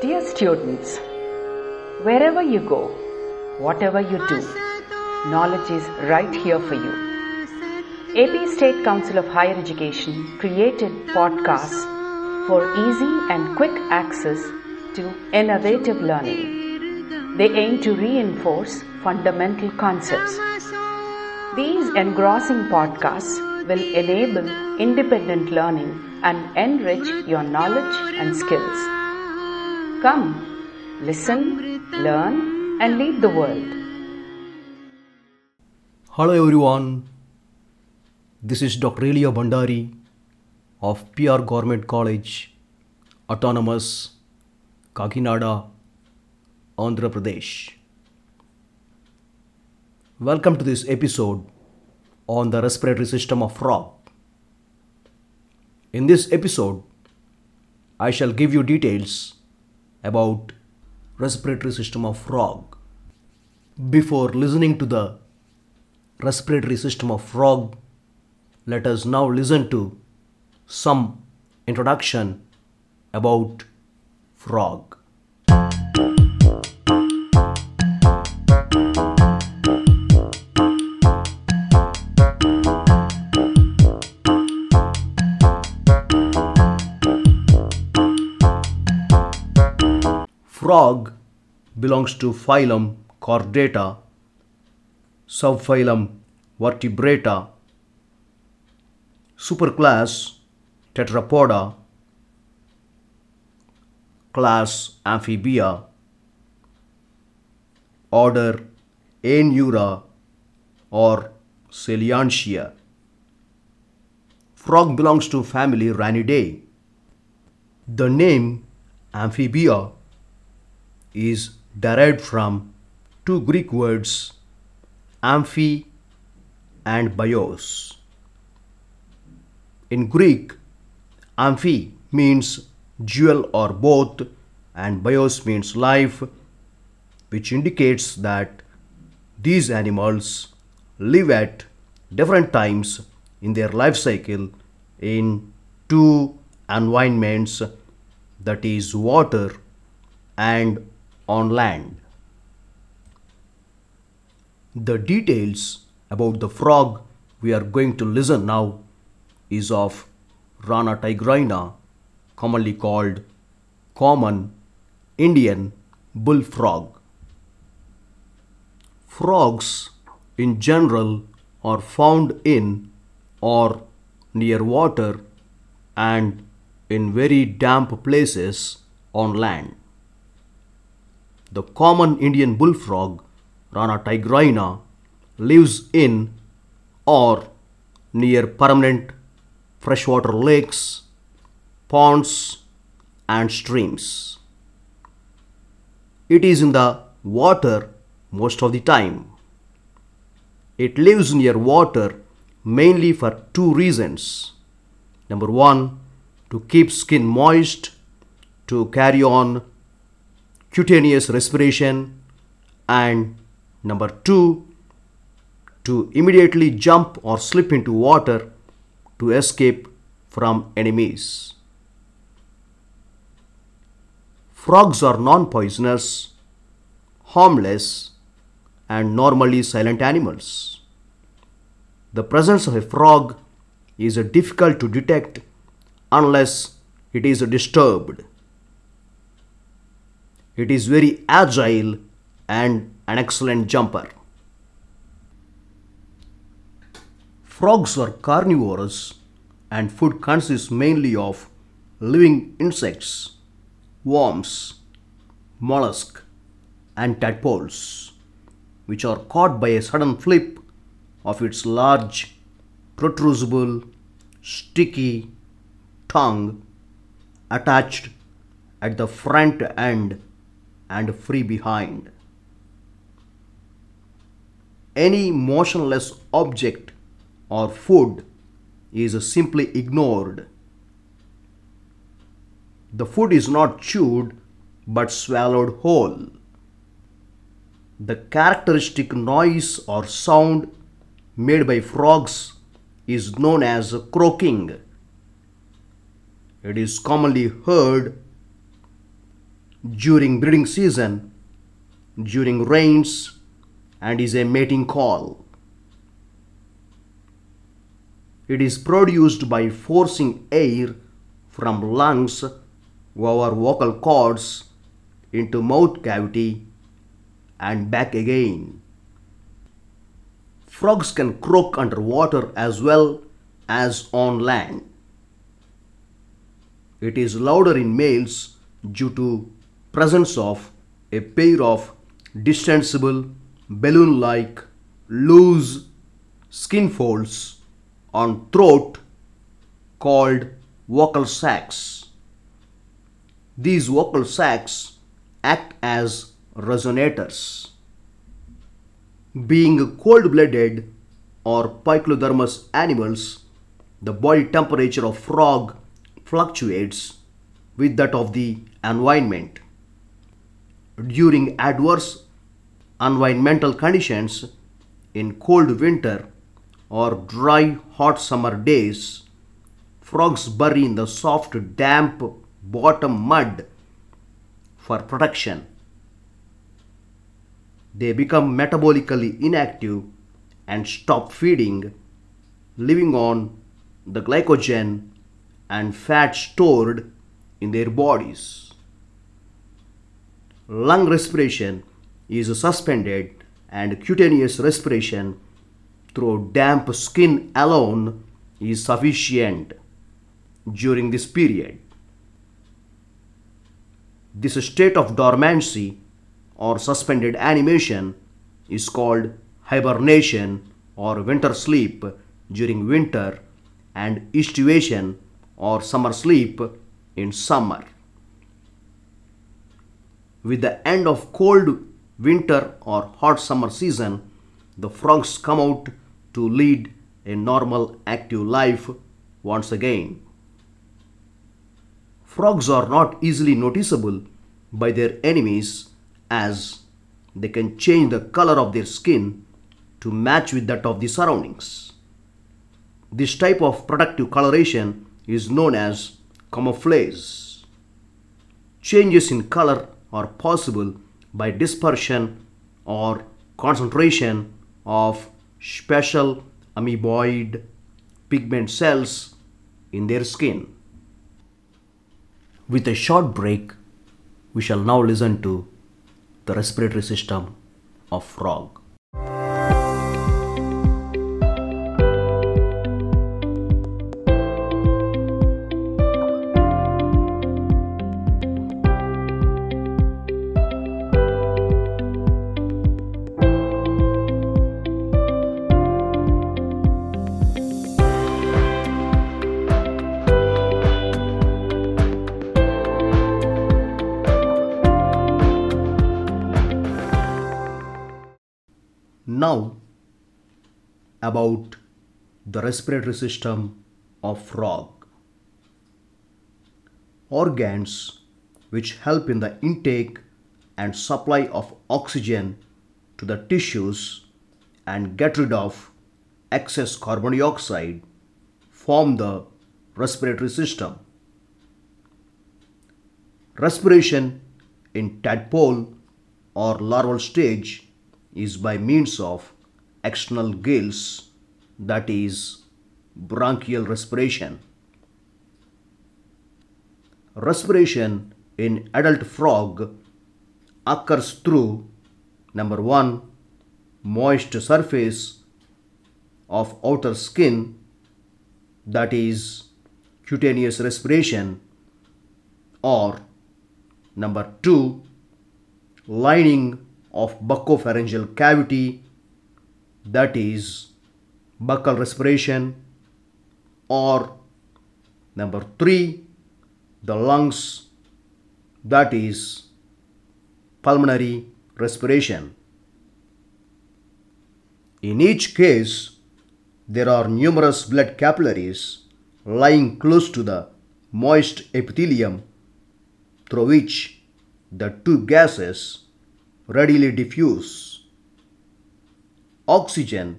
Dear students, wherever you go, whatever you do, knowledge is right here for you. AP State Council of Higher Education created podcasts for easy and quick access to innovative learning. They aim to reinforce fundamental concepts. These engrossing podcasts will enable independent learning and enrich your knowledge and skills. Come, listen, learn, and lead the world. Hello everyone. This is Dr. Relia Bhandari of PR Government College, Autonomous, Kakinada, Andhra Pradesh. Welcome to this episode on the respiratory system of frog. In this episode, I shall give you details about respiratory system of frog. Before listening to the respiratory system of frog, let us now listen to some introduction about frog. Frog belongs to phylum Chordata, subphylum Vertebrata, superclass Tetrapoda, class Amphibia, order Anura or Salientia. Frog belongs to family Ranidae. The name Amphibia is derived from two Greek words, amphi and bios. In Greek, amphi means dual or both, and bios means life, which indicates that these animals live at different times in their life cycle in two environments, that is, water and on land. The details about the frog we are going to listen now is of Rana Tigrina, commonly called common Indian bullfrog. Frogs in general are found in or near water and in very damp places on land. The common Indian bullfrog, Rana tigrina, lives in or near permanent freshwater lakes, ponds, and streams. It is in the water most of the time. It lives near water mainly for two reasons. Number one, to keep skin moist, to carry on cutaneous respiration, and number two, to immediately jump or slip into water to escape from enemies. Frogs are non-poisonous, harmless, and normally silent animals. The presence of a frog is difficult to detect unless it is disturbed. It is very agile and an excellent jumper. Frogs are carnivorous and food consists mainly of living insects, worms, mollusks, and tadpoles, which are caught by a sudden flip of its large, protrusible, sticky tongue attached at the front end and free behind. Any motionless object or food is simply ignored. The food is not chewed but swallowed whole. The characteristic noise or sound made by frogs is known as croaking. It is commonly heard during breeding season, during rains, and is a mating call. It is produced by forcing air from lungs over vocal cords into mouth cavity and back again. Frogs can croak underwater as well as on land. It is louder in males due to presence of a pair of distensible, balloon-like, loose skin folds on throat called vocal sacs. These vocal sacs act as resonators. Being cold-blooded or poikilothermous animals, the body temperature of frog fluctuates with that of the environment. During adverse environmental conditions in cold winter or dry hot summer days, frogs bury in the soft damp bottom mud for protection. They become metabolically inactive and stop feeding, living on the glycogen and fat stored in their bodies. Lung respiration is suspended and cutaneous respiration through damp skin alone is sufficient during this period. This state of dormancy or suspended animation is called hibernation or winter sleep during winter and aestivation or summer sleep in summer. With the end of cold winter or hot summer season, the frogs come out to lead a normal active life once again. Frogs are not easily noticeable by their enemies as they can change the color of their skin to match with that of the surroundings. This type of protective coloration is known as camouflage. Changes in color are possible by dispersion or concentration of special amoeboid pigment cells in their skin. With a short break, we shall now listen to the respiratory system of frog. Now, about the respiratory system of frog. Organs which help in the intake and supply of oxygen to the tissues and get rid of excess carbon dioxide form the respiratory system. Respiration in tadpole or larval stage is by means of external gills, that is, bronchial respiration. Respiration in adult frog occurs through number 1, moist surface of outer skin, that is, cutaneous respiration, or number 2, lining of buccopharyngeal cavity, that is, buccal respiration, or number 3, the lungs, that is, pulmonary respiration. In each case, there are numerous blood capillaries lying close to the moist epithelium through which the two gases readily diffuse. Oxygen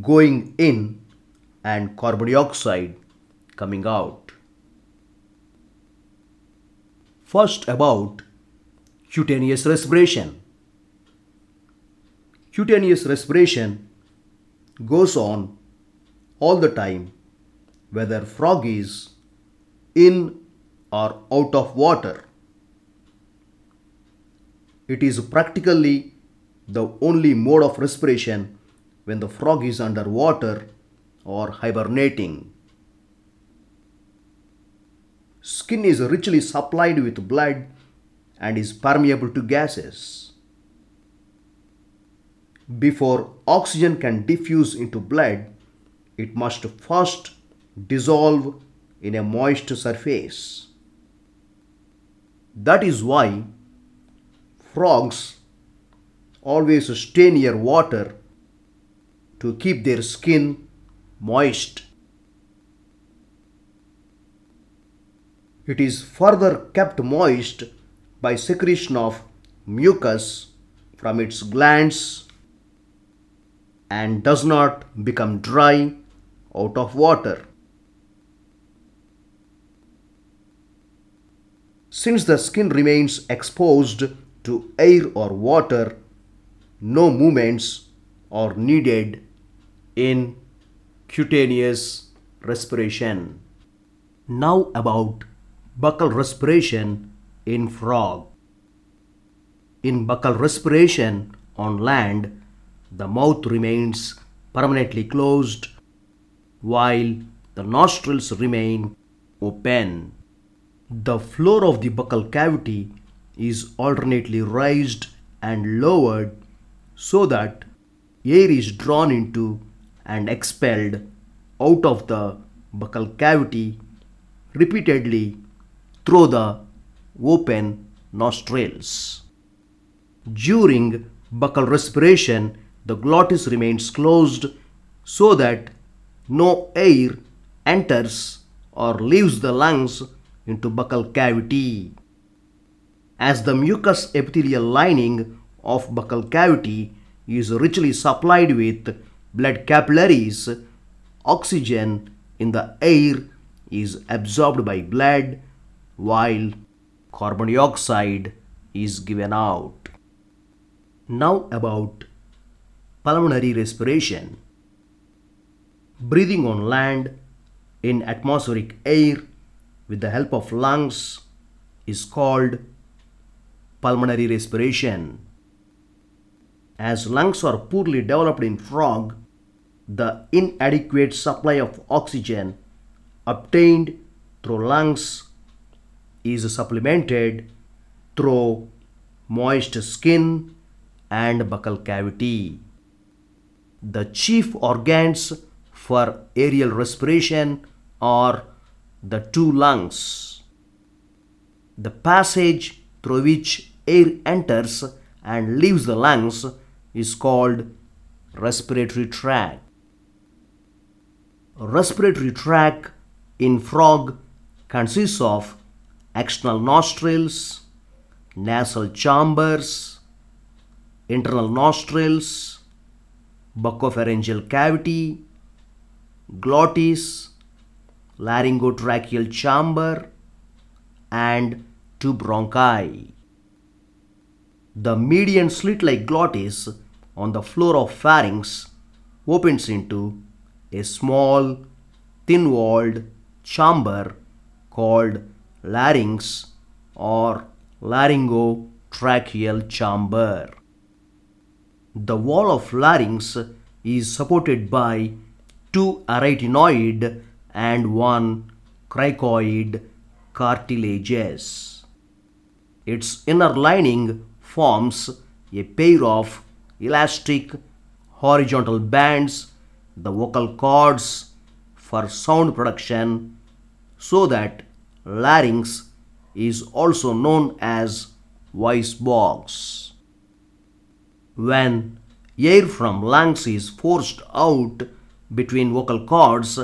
going in and carbon dioxide coming out. First about cutaneous respiration. Cutaneous respiration goes on all the time, whether frog is in or out of water. It is practically the only mode of respiration when the frog is underwater or hibernating. Skin is richly supplied with blood and is permeable to gases. Before oxygen can diffuse into blood, it must first dissolve in a moist surface. That is why frogs always stay near water to keep their skin moist. It is further kept moist by secretion of mucus from its glands and does not become dry out of water. Since the skin remains exposed to air or water, no movements are needed in cutaneous respiration. Now about buccal respiration in frog. In buccal respiration on land, the mouth remains permanently closed while the nostrils remain open. The floor of the buccal cavity is alternately raised and lowered so that air is drawn into and expelled out of the buccal cavity repeatedly through the open nostrils. During buccal respiration, the glottis remains closed so that no air enters or leaves the lungs into buccal cavity. As the mucous epithelial lining of buccal cavity is richly supplied with blood capillaries, oxygen in the air is absorbed by blood while carbon dioxide is given out. Now about pulmonary respiration. Breathing on land in atmospheric air with the help of lungs is called pulmonary respiration. As lungs are poorly developed in frog, the inadequate supply of oxygen obtained through lungs is supplemented through moist skin and buccal cavity. The chief organs for aerial respiration are the two lungs. The passage through which air enters and leaves the lungs is called respiratory tract. Respiratory tract in frog consists of external nostrils, nasal chambers, internal nostrils, buccopharyngeal cavity, glottis, laryngotracheal chamber, and two bronchi. The median slit-like glottis on the floor of pharynx opens into a small, thin-walled chamber called larynx or laryngotracheal chamber. The wall of larynx is supported by two arytenoid and one cricoid cartilages. Its inner lining forms a pair of elastic horizontal bands, the vocal cords for sound production, so that larynx is also known as voice box. When air from lungs is forced out between vocal cords,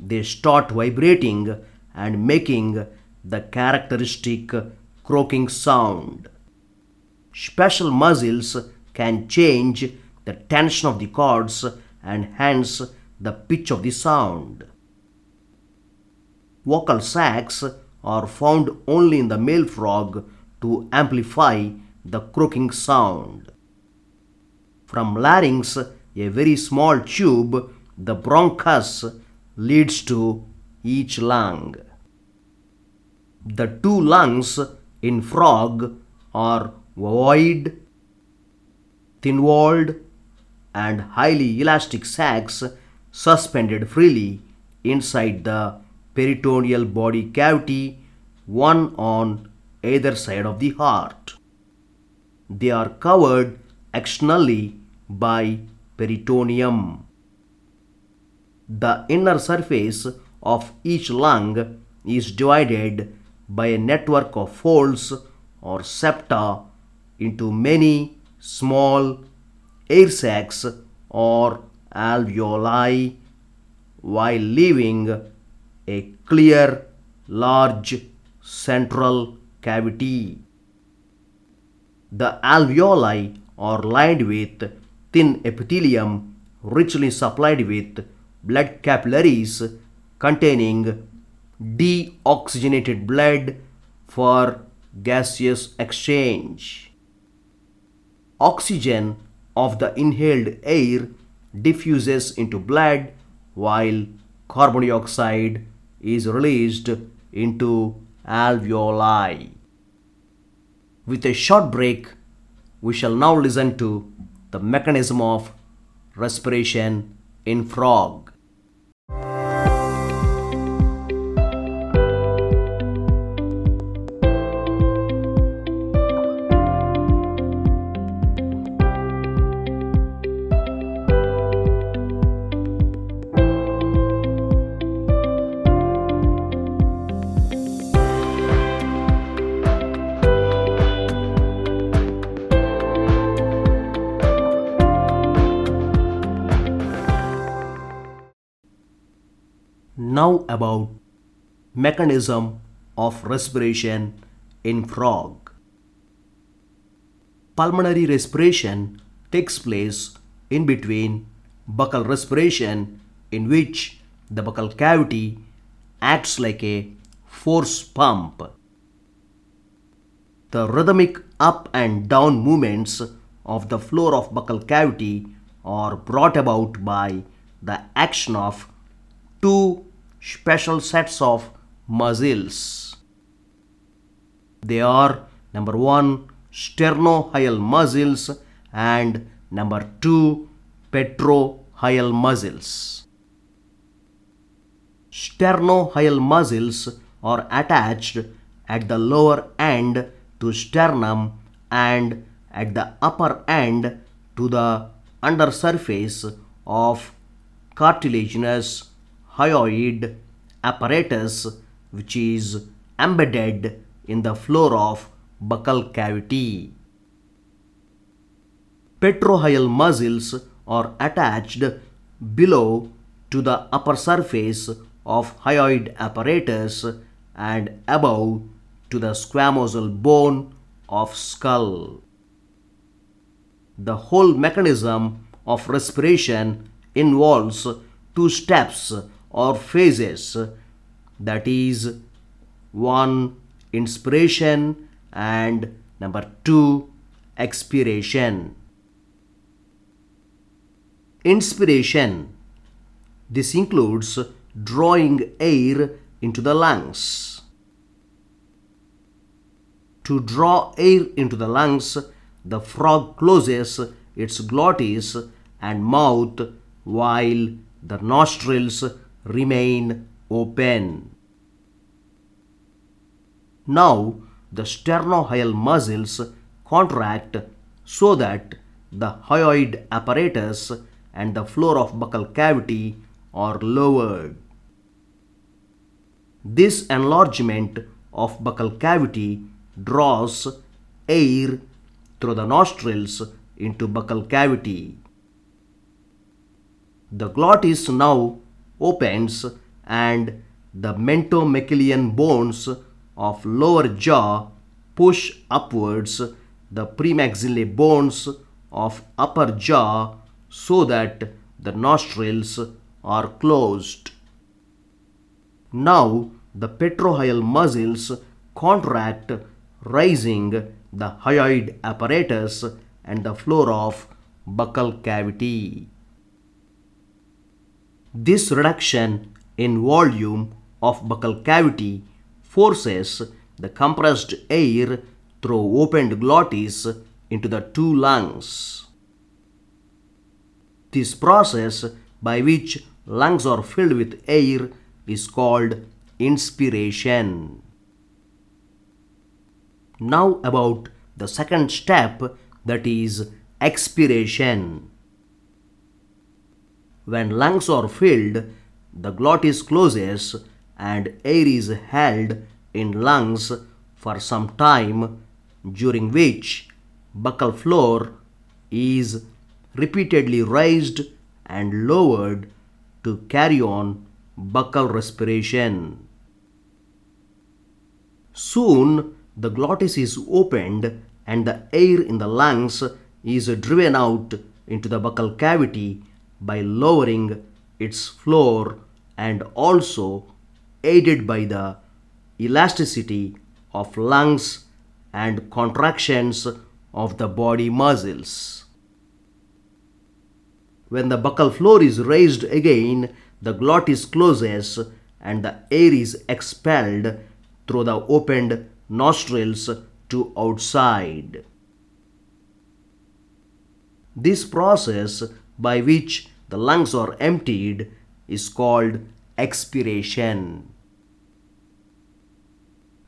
they start vibrating and making the characteristic croaking sound. Special muscles can change the tension of the cords and hence the pitch of the sound. Vocal sacs are found only in the male frog to amplify the croaking sound. From larynx, a very small tube, the bronchus, leads to each lung. The two lungs in frog are ovoid, thin-walled, and highly elastic sacs suspended freely inside the peritoneal body cavity, one on either side of the heart. They are covered externally by peritoneum. The inner surface of each lung is divided by a network of folds or septa into many small air sacs or alveoli, while leaving a clear, large central cavity. The alveoli are lined with thin epithelium richly supplied with blood capillaries containing deoxygenated blood for gaseous exchange. Oxygen of the inhaled air diffuses into blood while carbon dioxide is released into alveoli. With a short break, we shall now listen to the mechanism of respiration in frog. Now about mechanism of respiration in frog. Pulmonary respiration takes place in between buccal respiration, in which the buccal cavity acts like a force pump. The rhythmic up and down movements of the floor of buccal cavity are brought about by the action of two special sets of muscles. They are number 1 sternohyal muscles and number 2 petrohyal muscles. Sternohyal muscles are attached at the lower end to sternum and at the upper end to the undersurface of cartilaginous hyoid apparatus, which is embedded in the floor of buccal cavity. Petrohyal muscles are attached below to the upper surface of hyoid apparatus and above to the squamosal bone of skull. The whole mechanism of respiration involves two steps or phases, that is 1 inspiration and number 2 expiration. Inspiration. This includes drawing air into the lungs. To draw air into the lungs, the frog closes its glottis and mouth while the nostrils remain open. Now the sternohyal muscles contract so that the hyoid apparatus and the floor of buccal cavity are lowered. This enlargement of buccal cavity draws air through the nostrils into buccal cavity. The glottis now opens and the mentomeckelian bones of lower jaw push upwards the premaxillary bones of upper jaw so that the nostrils are closed. Now the petrohyal muscles contract raising the hyoid apparatus and the floor of buccal cavity. This reduction in volume of buccal cavity forces the compressed air through opened glottis into the two lungs. This process by which lungs are filled with air is called inspiration. Now about the second step, that is expiration. When lungs are filled, the glottis closes and air is held in lungs for some time, during which buccal floor is repeatedly raised and lowered to carry on buccal respiration. Soon the glottis is opened and the air in the lungs is driven out into the buccal cavity by lowering its floor and also aided by the elasticity of lungs and contractions of the body muscles. When the buccal floor is raised again, the glottis closes and the air is expelled through the opened nostrils to outside. This process by which the lungs are emptied is called expiration.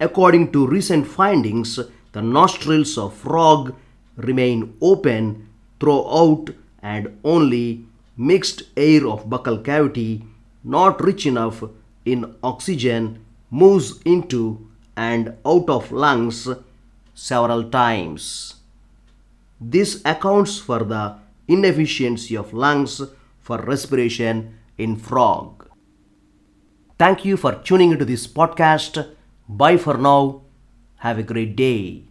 According to recent findings, the nostrils of frog remain open throughout and only mixed air of buccal cavity not rich enough in oxygen moves into and out of lungs several times. This accounts for the inefficiency of lungs for respiration in frog. Thank you for tuning into this podcast. Bye for now. Have a great day.